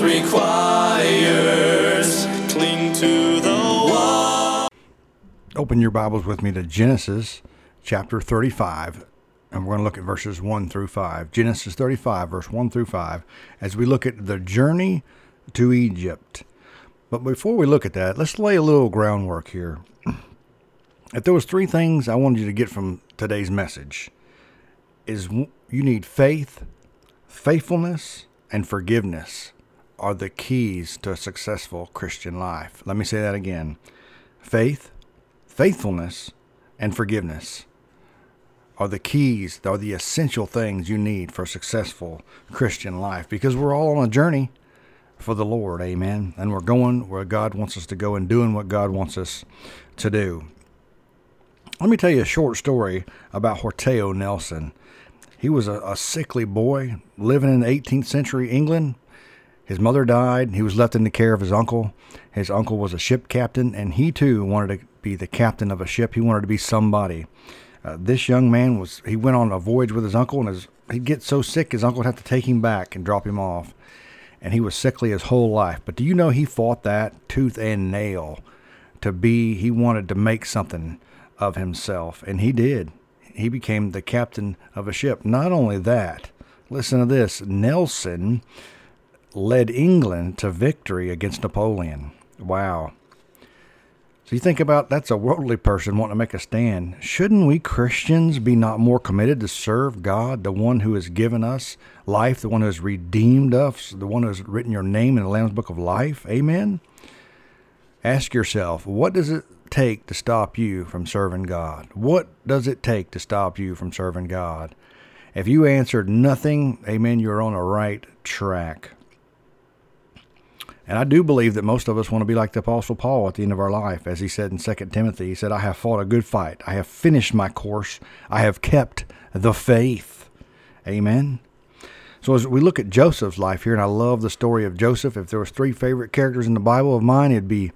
requires, cling to the wall. Open your Bibles with me to Genesis chapter 35, and we're going to look at verses 1 through 5. Genesis 35, verse 1 through 5, as we look at the journey to Egypt. But before we look at that, let's lay a little groundwork here. If there was three things I wanted you to get from today's message, is you need faith, faithfulness, and forgiveness are the keys to a successful Christian life. Let me say that again. Faith, faithfulness, and forgiveness are the keys, are the essential things you need for a successful Christian life, because we're all on a journey for the Lord, amen? And we're going where God wants us to go and doing what God wants us to do. Let me tell you a short story about Horatio Nelson. He was a sickly boy living in 18th century England. His mother died, and he was left in the care of his uncle. His uncle was a ship captain, and he too wanted to be the captain of a ship. He wanted to be somebody. This young man he went on a voyage with his uncle, and he'd get so sick his uncle would have to take him back and drop him off. And he was sickly his whole life. But do you know he fought that tooth and nail he wanted to make something of himself, and he did. He became the captain of a ship. Not only that, listen to this, Nelson led England to victory against Napoleon. Wow. So you think about, that's a worldly person wanting to make a stand. Shouldn't we Christians be not more committed to serve God, the one who has given us life, the one who has redeemed us, the one who has written your name in the Lamb's Book of Life? Amen? Ask yourself, what does it take to stop you from serving God? What does it take to stop you from serving God? If you answered nothing, amen, you're on the right track. And I do believe that most of us want to be like the Apostle Paul at the end of our life. As he said in 2 Timothy, he said, I have fought a good fight. I have finished my course. I have kept the faith. Amen. So as we look at Joseph's life here, and I love the story of Joseph. If there was three favorite characters in the Bible of mine, it'd be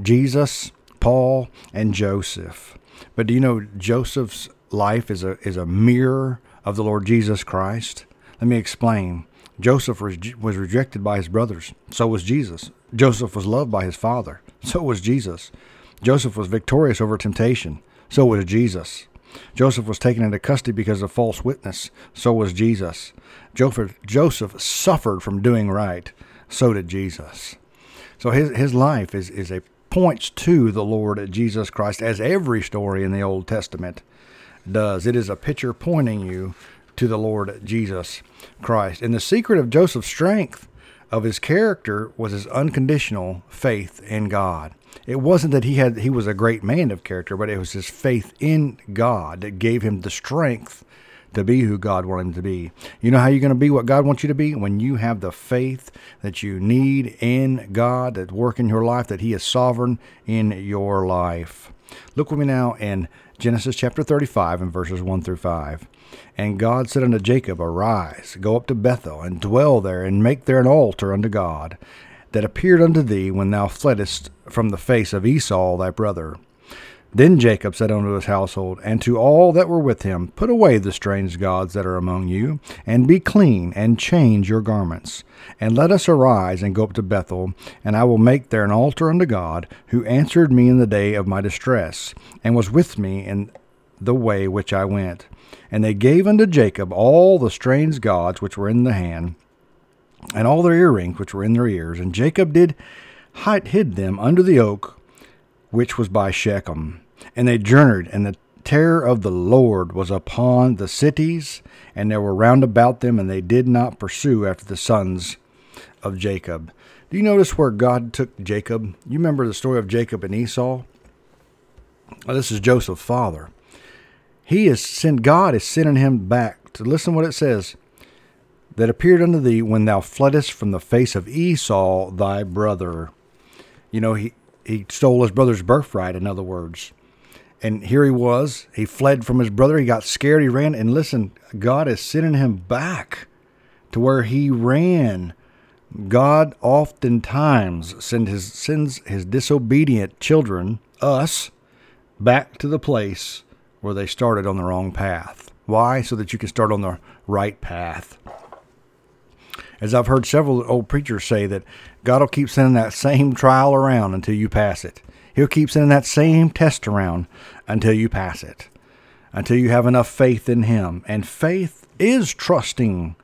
Jesus, Paul, and Joseph. But do you know Joseph's life is a mirror of the Lord Jesus Christ? Let me explain. Joseph was rejected by his brothers. So was Jesus. Joseph was loved by his father. So was Jesus. Joseph was victorious over temptation. So was Jesus. Joseph was taken into custody because of false witness. So was Jesus. Joseph suffered from doing right. So did Jesus. So his life points to the Lord Jesus Christ, as every story in the Old Testament does. It is a picture pointing you to the Lord Jesus Christ. And the secret of Joseph's strength, of his character, was his unconditional faith in God. It wasn't that he was a great man of character, but it was his faith in God that gave him the strength to be who God wanted him to be. You know how you're going to be what God wants you to be? When you have the faith that you need in God, that work in your life, that he is sovereign in your life. Look with me now in Genesis chapter 35 and verses 1 through 5. And God said unto Jacob, Arise, go up to Bethel, and dwell there, and make there an altar unto God, that appeared unto thee when thou fleddest from the face of Esau thy brother. Then Jacob said unto his household, and to all that were with him, Put away the strange gods that are among you, and be clean, and change your garments. And let us arise, and go up to Bethel, and I will make there an altar unto God, who answered me in the day of my distress, and was with me in the way which I went. And they gave unto Jacob all the strange gods which were in the hand, and all their earrings which were in their ears. And Jacob did hid them under the oak, which was by Shechem. And they journeyed, and the terror of the Lord was upon the cities, and they were round about them, and they did not pursue after the sons of Jacob. Do you notice where God took Jacob? You remember the story of Jacob and Esau? Well, this is Joseph's father. God is sending him back to listen to what it says. That appeared unto thee when thou fleddest from the face of Esau, thy brother. You know, he stole his brother's birthright, in other words. And here he was. He fled from his brother. He got scared. He ran. And listen, God is sending him back to where he ran. God oftentimes sends his disobedient children, us, back to the place where they started on the wrong path. Why? So that you can start on the right path. As I've heard several old preachers say, that God will keep sending that same trial around until you pass it. He'll keep sending that same test around until you pass it, until you have enough faith in him. And faith is trusting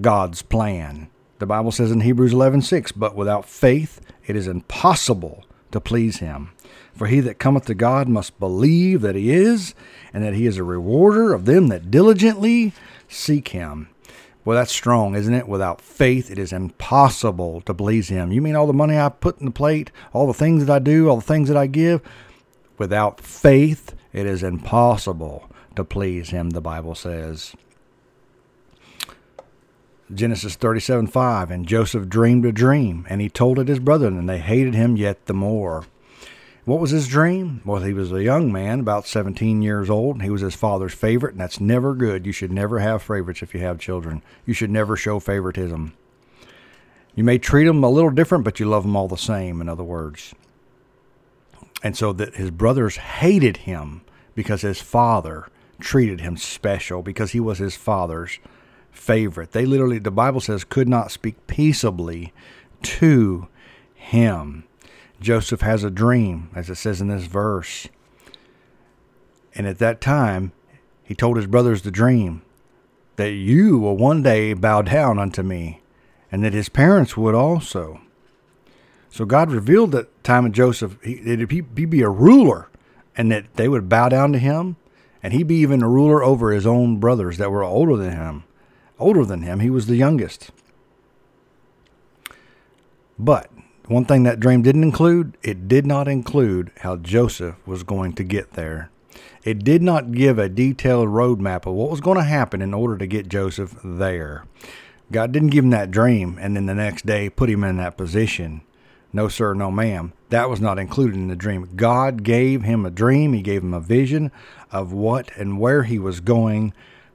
God's plan. The Bible says in Hebrews 11:6, but without faith it is impossible to please him. For he that cometh to God must believe that he is, and that he is a rewarder of them that diligently seek him. Well, that's strong, isn't it? Without faith, it is impossible to please him. You mean all the money I put in the plate, all the things that I do, all the things that I give? Without faith, it is impossible to please him, the Bible says. Genesis 37:5, and Joseph dreamed a dream, and he told it his brethren, and they hated him yet the more. What was his dream? Well, he was a young man, about 17 years old, and he was his father's favorite, and that's never good. You should never have favorites if you have children. You should never show favoritism. You may treat them a little different, but you love them all the same, in other words. And so that his brothers hated him because his father treated him special, because he was his father's favorite. They literally, the Bible says, could not speak peaceably to him. Joseph has a dream, as it says in this verse. And at that time, he told his brothers the dream, that you will one day bow down unto me, and that his parents would also. So God revealed that time of Joseph, he'd be a ruler, and that they would bow down to him, and he'd be even a ruler over his own brothers that were older than him. He was the youngest. But one thing that dream didn't include, it did not include how Joseph was going to get there. It did not give a detailed roadmap of what was going to happen in order to get Joseph there. God didn't give him that dream and then the next day put him in that position. No sir, no ma'am. That was not included in the dream. God gave him a dream. He gave him a vision of what and where he was going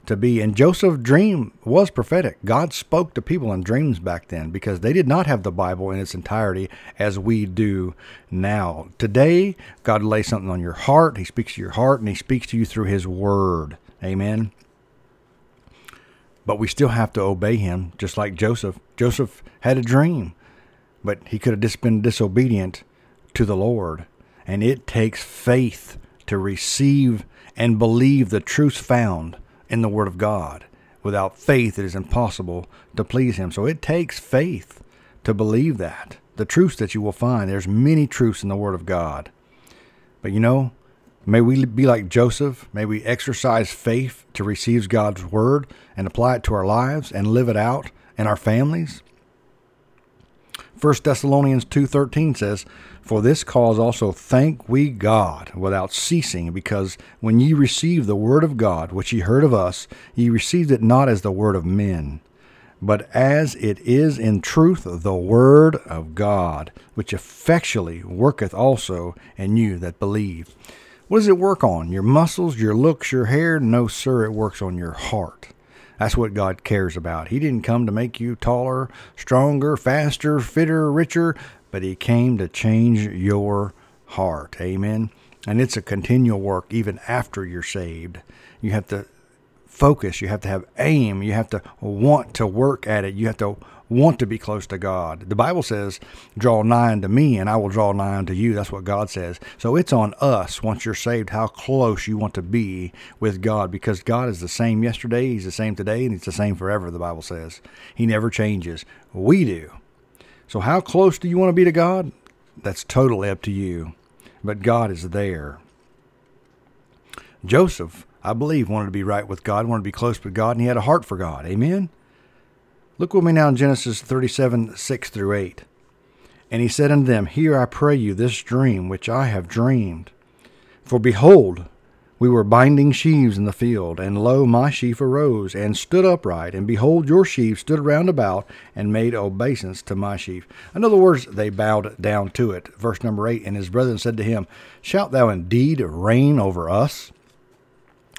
to be. And Joseph's dream was prophetic. God spoke to people in dreams back then, because they did not have the Bible in its entirety as we do now. Today, God lays something on your heart. He speaks to your heart, and he speaks to you through his word. Amen. But we still have to obey him, just like Joseph. Joseph had a dream, but he could have just been disobedient to the Lord. And it takes faith to receive and believe the truth found in the word of God. Without faith, it is impossible to please him. So it takes faith to believe that. The truths that you will find. There's many truths in the word of God. But you know, may we be like Joseph. May we exercise faith to receive God's word and apply it to our lives and live it out in our families. 1 Thessalonians 2:13 says, for this cause also thank we God without ceasing, because when ye received the word of God, which ye heard of us, ye received it not as the word of men, but as it is in truth the word of God, which effectually worketh also in you that believe. What does it work on? Your muscles, your looks, your hair? No, sir, it works on your heart. That's what God cares about. He didn't come to make you taller, stronger, faster, fitter, richer, but he came to change your heart. Amen. And it's a continual work even after you're saved. You have to focus. You have to have aim. You have to want to work at it. You have to want to be close to God. The Bible says, draw nigh unto me and I will draw nigh unto you. That's what God says. So it's on us once you're saved how close you want to be with God, because God is the same yesterday, he's the same today, and he's the same forever, the Bible says. He never changes. We do. So how close do you want to be to God? That's totally up to you. But God is there. Joseph, I believe, wanted to be right with God, wanted to be close with God, and he had a heart for God. Amen? Look with me now in Genesis 37, 6 through 8. And he said unto them, Hear, I pray you, this dream which I have dreamed. For behold, we were binding sheaves in the field, and lo, my sheaf arose and stood upright, and behold, your sheaf stood round about and made obeisance to my sheaf. In other words, they bowed down to it. Verse number 8, And his brethren said to him, Shalt thou indeed reign over us?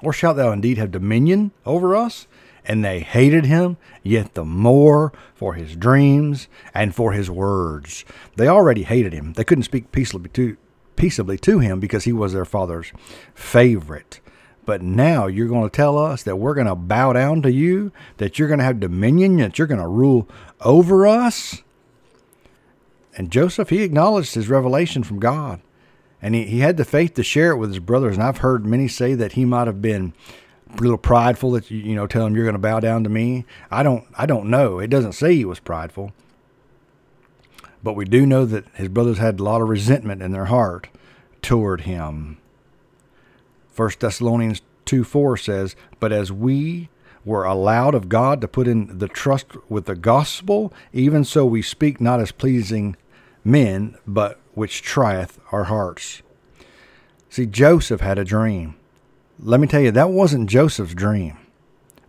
Or shalt thou indeed have dominion over us? And they hated him yet the more for his dreams and for his words. They already hated him. They couldn't speak peaceably to him because he was their father's favorite. But now you're going to tell us that we're going to bow down to you, that you're going to have dominion, that you're going to rule over us? And Joseph, he acknowledged his revelation from God. And he had the faith to share it with his brothers. And I've heard many say that he might have been a little prideful, that, you know, tell him you're going to bow down to me. I don't know. It doesn't say he was prideful. But we do know that his brothers had a lot of resentment in their heart toward him. 1 Thessalonians 2:4 says, But as we were allowed of God to put in the trust with the gospel, even so we speak not as pleasing men, but which trieth our hearts. See, Joseph had a dream. Let me tell you, that wasn't Joseph's dream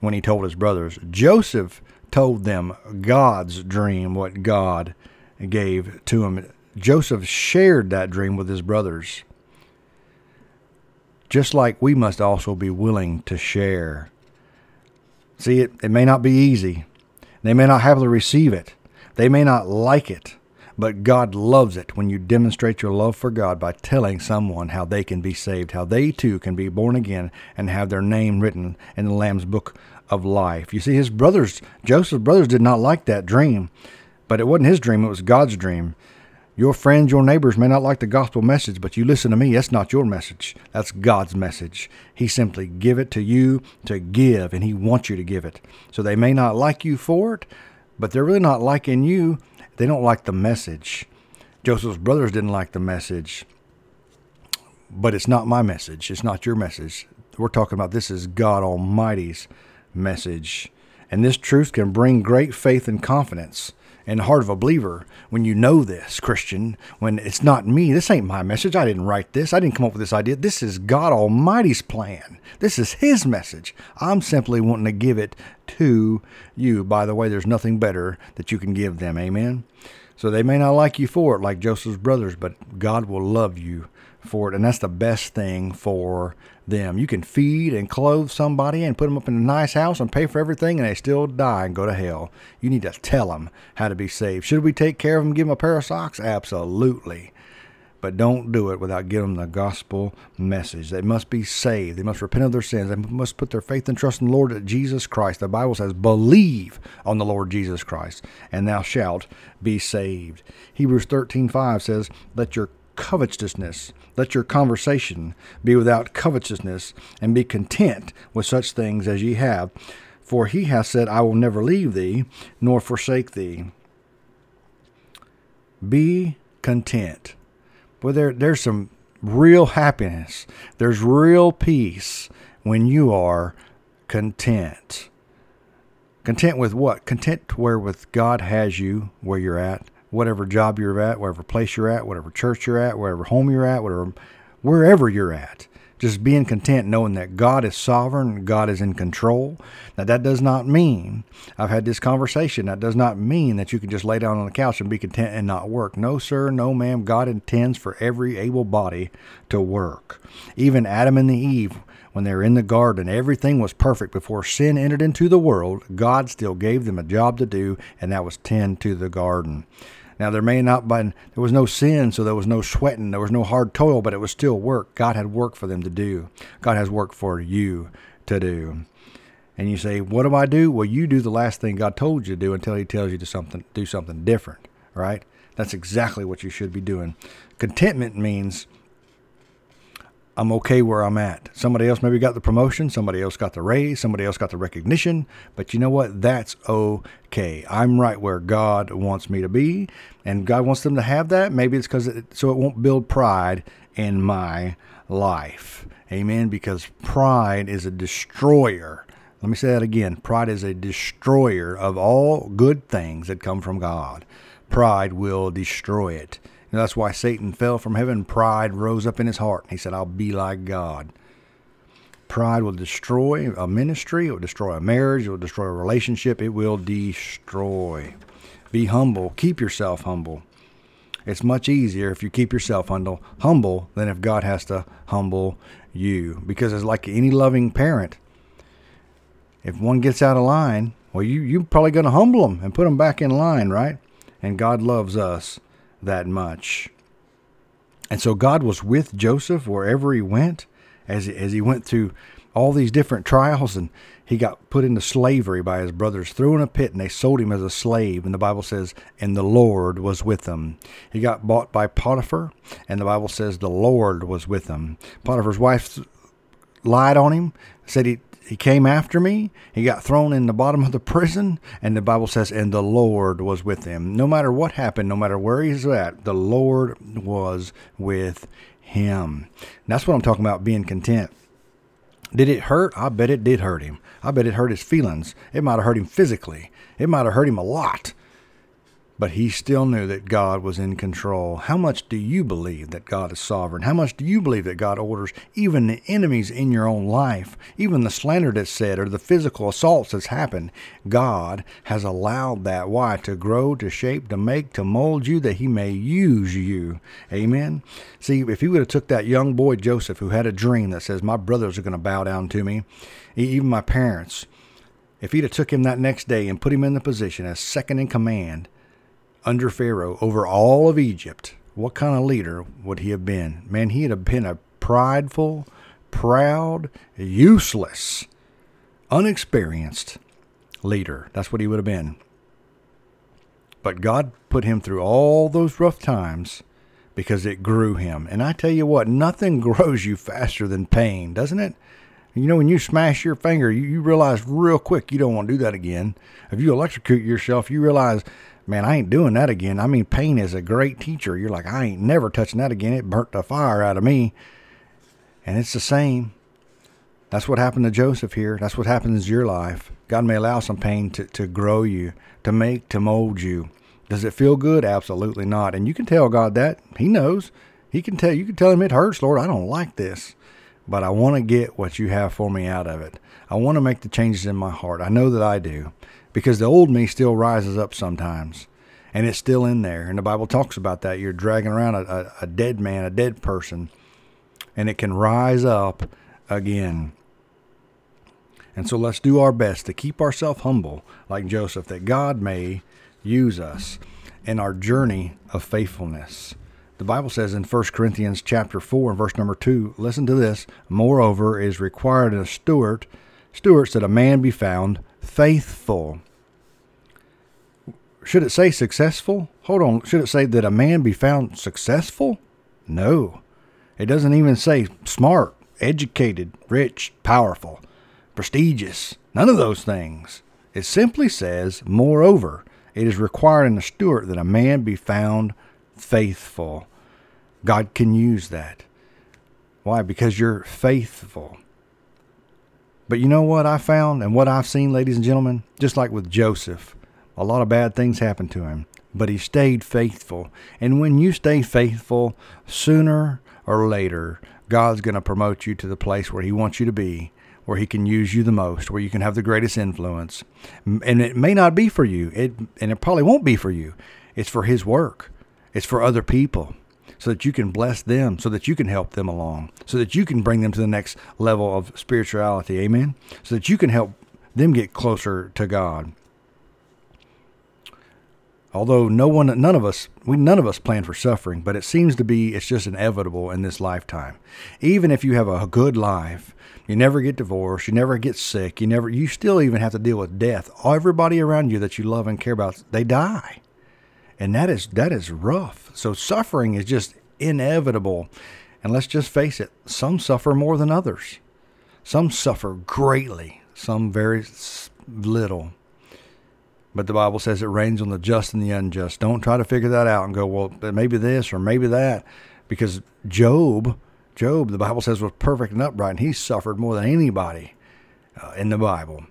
when he told his brothers. Joseph told them God's dream, what God gave to him. Joseph shared that dream with his brothers. Just like we must also be willing to share. See, it may not be easy. They may not happily receive it. They may not like it. But God loves it when you demonstrate your love for God by telling someone how they can be saved, how they too can be born again and have their name written in the Lamb's Book of Life. You see, his brothers, Joseph's brothers, did not like that dream, but it wasn't his dream. It was God's dream. Your friends, your neighbors may not like the gospel message, but you listen to me. That's not your message. That's God's message. He simply gave it to you to give, and he wants you to give it. So they may not like you for it, but they're really not liking you. They don't like the message. Joseph's brothers didn't like the message. But it's not my message. It's not your message. We're talking about this is God Almighty's message. And this truth can bring great faith and confidence in the heart of a believer when you know this, Christian. When it's not me. This ain't my message. I didn't write this. I didn't come up with this idea. This is God Almighty's plan. This is his message. I'm simply wanting to give it to you. By the way, there's nothing better that you can give them. Amen? So they may not like you for it, like Joseph's brothers, but God will love you for it. And that's the best thing for them. You can feed and clothe somebody and put them up in a nice house and pay for everything, and they still die and go to hell. You need to tell them how to be saved. Should we take care of them, give them a pair of socks? Absolutely. But don't do it without giving them the gospel message. They must be saved. They must repent of their sins. They must put their faith and trust in the Lord Jesus Christ. The Bible says, believe on the Lord Jesus Christ, and thou shalt be saved. Hebrews 13:5 says, Let your covetousness, let your conversation be without covetousness, and be content with such things as ye have. For he hath said, I will never leave thee, nor forsake thee. Be content. Well, there's some real happiness. There's real peace when you are content. Content with what? Content wherewith God has you, where you're at, whatever job you're at, whatever place you're at, whatever church you're at, whatever home you're at, wherever you're at. Just being content, knowing that God is sovereign, God is in control. Now, that does not mean, I've had this conversation, that does not mean that you can just lay down on the couch and be content and not work. No, sir, no, ma'am. God intends for every able body to work. Even Adam and Eve, when they were in the garden, everything was perfect. Before sin entered into the world, God still gave them a job to do, and that was tend to the garden. Now, there was no sin, so there was no sweating. There was no hard toil, but it was still work. God had work for them to do. God has work for you to do. And you say, what do I do? Well, you do the last thing God told you to do until he tells you to do something different, right? That's exactly what you should be doing. Contentment means I'm okay where I'm at. Somebody else maybe got the promotion. Somebody else got the raise. Somebody else got the recognition. But you know what? That's okay. I'm right where God wants me to be. And God wants them to have that. Maybe it's because so it won't build pride in my life. Amen. Because pride is a destroyer. Let me say that again. Pride is a destroyer of all good things that come from God. Pride will destroy it. And that's why Satan fell from heaven. Pride rose up in his heart. And he said, I'll be like God. Pride will destroy a ministry. It will destroy a marriage. It will destroy a relationship. It will destroy. Be humble. Keep yourself humble. It's much easier if you keep yourself humble than if God has to humble you. Because it's like any loving parent. If one gets out of line, well, you're probably going to humble them and put them back in line, right? And God loves us that much. And so God was with Joseph wherever he went, as he went through all these different trials, and he got put into slavery by his brothers, threw in a pit, and they sold him as a slave. And the Bible says, and the Lord was with him. He got bought by Potiphar, and the Bible says the Lord was with him. Potiphar's wife lied on him, said he came after me. He got thrown in the bottom of the prison. And the Bible says, and the Lord was with him. No matter what happened, no matter where he's at, the Lord was with him. And that's what I'm talking about, being content. Did it hurt? I bet it did hurt him. I bet it hurt his feelings. It might have hurt him physically. It might have hurt him a lot. But he still knew that God was in control. How much do you believe that God is sovereign? How much do you believe that God orders even the enemies in your own life, even the slander that's said or the physical assaults that's happened? God has allowed that. Why? To grow, to shape, to make, to mold you, that he may use you. Amen. See, if he would have took that young boy Joseph who had a dream that says, my brothers are going to bow down to me, even my parents, if he'd have took him that next day and put him in the position as second in command under Pharaoh over all of Egypt, what kind of leader would he have been? Man, he'd have been a prideful, proud, useless, unexperienced leader. That's what he would have been. But God put him through all those rough times because it grew him. And I tell you what, nothing grows you faster than pain, doesn't it? You know, when you smash your finger, you realize real quick you don't want to do that again. If you electrocute yourself, you realize, man, I ain't doing that again. I mean, pain is a great teacher. You're like, I ain't never touching that again. It burnt the fire out of me. And it's the same. That's what happened to Joseph here. That's what happens in your life. God may allow some pain to grow you, to make, to mold you. Does it feel good? Absolutely not. And you can tell God that. He knows. You can tell him it hurts, Lord. I don't like this. But I want to get what you have for me out of it. I want to make the changes in my heart. I know that I do. Because the old me still rises up sometimes. And it's still in there. And the Bible talks about that. You're dragging around a dead man, a dead person. And it can rise up again. And so let's do our best to keep ourselves humble, like Joseph, that God may use us in our journey of faithfulness. The Bible says in 1 Corinthians chapter 4 and verse number 2, listen to this, moreover is required of stewards that a man be found faithful. Should it say successful? Hold on. Should it say that a man be found successful? No. It doesn't even say smart, educated, rich, powerful, prestigious. None of those things. It simply says, moreover, it is required in a steward that a man be found faithful. God can use that. Why? Because you're faithful. But you know what I found and what I've seen, ladies and gentlemen? Just like with Joseph, a lot of bad things happened to him, but he stayed faithful. And when you stay faithful, sooner or later, God's going to promote you to the place where he wants you to be, where he can use you the most, where you can have the greatest influence. And it may not be for you, and it probably won't be for you. It's for his work. It's for other people, so that you can bless them, so that you can help them along, so that you can bring them to the next level of spirituality. Amen. So that you can help them get closer to God. Although none of us plan for suffering, but it seems to be, it's just inevitable in this lifetime. Even if you have a good life, you never get divorced, you never get sick, you still even have to deal with death. Everybody around you that you love and care about, they die. And that is rough. So suffering is just inevitable. And let's just face it, some suffer more than others. Some suffer greatly, some very little. But the Bible says it rains on the just and the unjust. Don't try to figure that out and go, well, maybe this or maybe that. Because Job, the Bible says, was perfect and upright, and he suffered more than anybody in the Bible.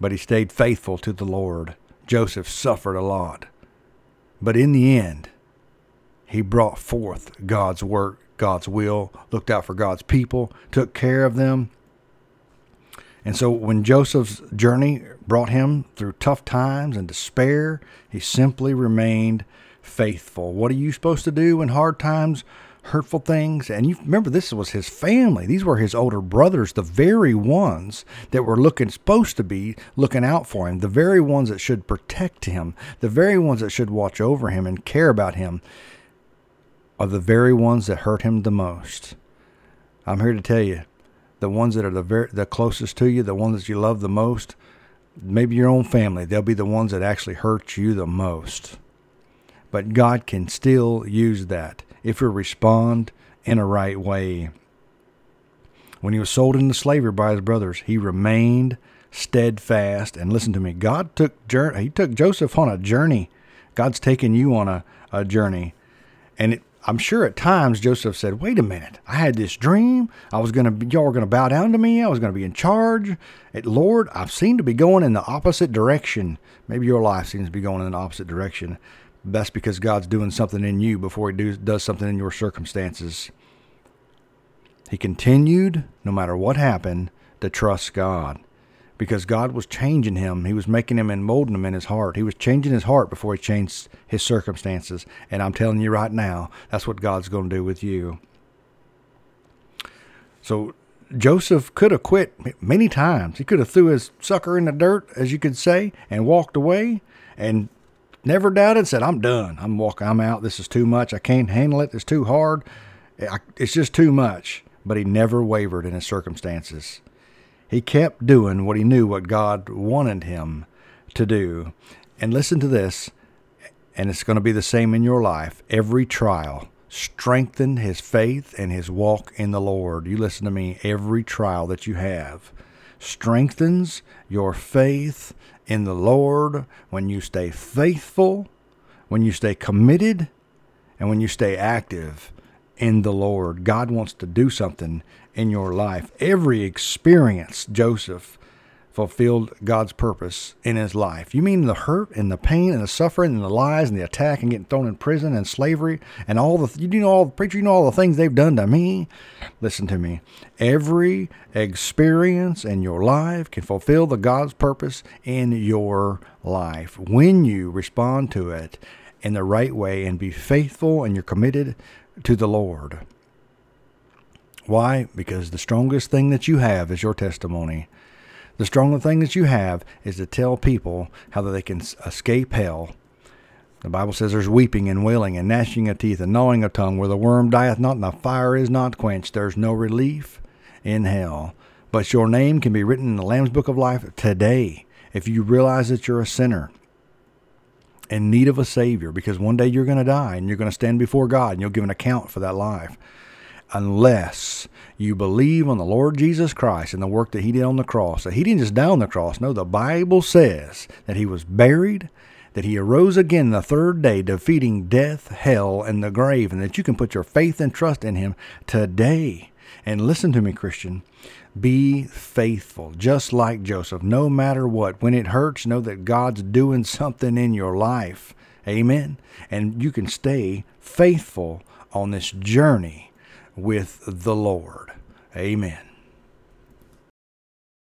But he stayed faithful to the Lord. Joseph suffered a lot. But in the end, he brought forth God's work, God's will, looked out for God's people, took care of them. And so when Joseph's journey brought him through tough times and despair, he simply remained faithful. What are you supposed to do in hard times, hurtful things? And you remember, this was his family. These were his older brothers, the very ones that were supposed to be looking out for him, the very ones that should protect him, the very ones that should watch over him and care about him, are the very ones that hurt him the most. I'm here to tell you, the ones that are the closest to you, the ones that you love the most, maybe your own family, they'll be the ones that actually hurt you the most. But God can still use that if you respond in a right way. When he was sold into slavery by his brothers, he remained steadfast. And listen to me, He took Joseph on a journey. God's taking you on a journey. And I'm sure at times Joseph said, wait a minute, I had this dream. Y'all were going to bow down to me. I was going to be in charge. Lord, I seem to be going in the opposite direction. Maybe your life seems to be going in the opposite direction. That's because God's doing something in you before he does something in your circumstances. He continued, no matter what happened, to trust God, because God was changing him. He was making him and molding him in his heart. He was changing his heart before he changed his circumstances. And I'm telling you right now, that's what God's going to do with you. So Joseph could have quit many times. He could have threw his sucker in the dirt, as you could say, and walked away and never doubted, said, I'm done. I'm out. This is too much. I can't handle it. It's too hard. It's just too much. But he never wavered in his circumstances. He kept doing what he knew what God wanted him to do. And listen to this, and it's going to be the same in your life. Every trial strengthened his faith and his walk in the Lord. You listen to me. Every trial that you have strengthens your faith in the Lord, when you stay faithful, when you stay committed, and when you stay active in the Lord. God wants to do something in your life. Every experience, Joseph fulfilled God's purpose in his life. You mean the hurt and the pain and the suffering and the lies and the attack and getting thrown in prison and slavery and all the things they've done to me. Listen to me. Every experience in your life can fulfill the God's purpose in your life when you respond to it in the right way and be faithful and you're committed to the Lord. Why? Because the strongest thing that you have is your testimony. The strongest thing that you have is to tell people how that they can escape hell. The Bible says there's weeping and wailing and gnashing of teeth and gnawing of tongue, where the worm dieth not and the fire is not quenched. There's no relief in hell. But your name can be written in the Lamb's Book of Life today if you realize that you're a sinner in need of a Savior, because one day you're going to die and you're going to stand before God and you'll give an account for that life. Unless you believe on the Lord Jesus Christ and the work that he did on the cross. That he didn't just die on the cross. No, the Bible says that he was buried, that he arose again the third day, defeating death, hell, and the grave, and that you can put your faith and trust in him today. And listen to me, Christian. Be faithful, just like Joseph, no matter what. When it hurts, know that God's doing something in your life. Amen. And you can stay faithful on this journey with the Lord. Amen.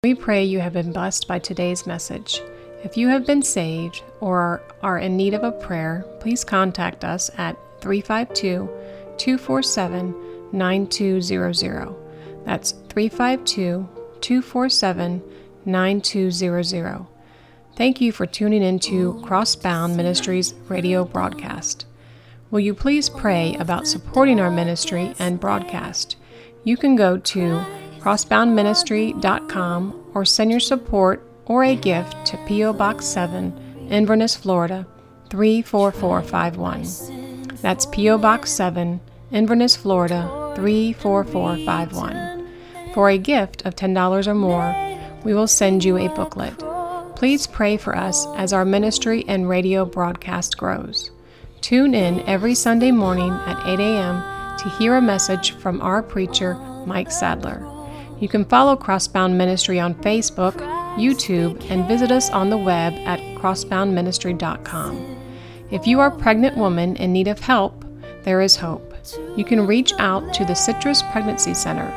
We pray you have been blessed by today's message. If you have been saved or are in need of a prayer, please contact us at 352-247-9200. That's 352-247-9200. Thank you for tuning into Crossbound Ministries radio broadcast. Will you please pray about supporting our ministry and broadcast? You can go to crossboundministry.com or send your support or a gift to P.O. Box 7, Inverness, Florida, 34451. That's P.O. Box 7, Inverness, Florida 34451. For a gift of $10 or more, we will send you a booklet. Please pray for us as our ministry and radio broadcast grows. Tune in every Sunday morning at 8 a.m. to hear a message from our preacher, Mike Sadler. You can follow Crossbound Ministry on Facebook, YouTube, and visit us on the web at crossboundministry.com. If you are a pregnant woman in need of help, there is hope. You can reach out to the Citrus Pregnancy Center.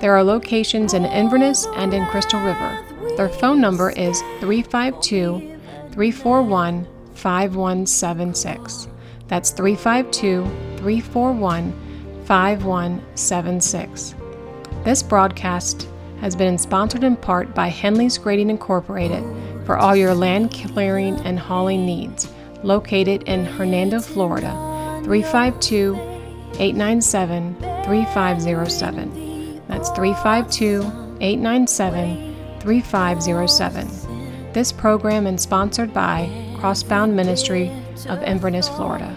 There are locations in Inverness and in Crystal River. Their phone number is 352-341-5176. That's 352-341-5176. This broadcast has been sponsored in part by Henley's Grading Incorporated for all your land clearing and hauling needs, located in Hernando, Florida, 352-897-3507. That's 352-897-3507. This program is sponsored by Crossbound Ministry of Inverness, Florida.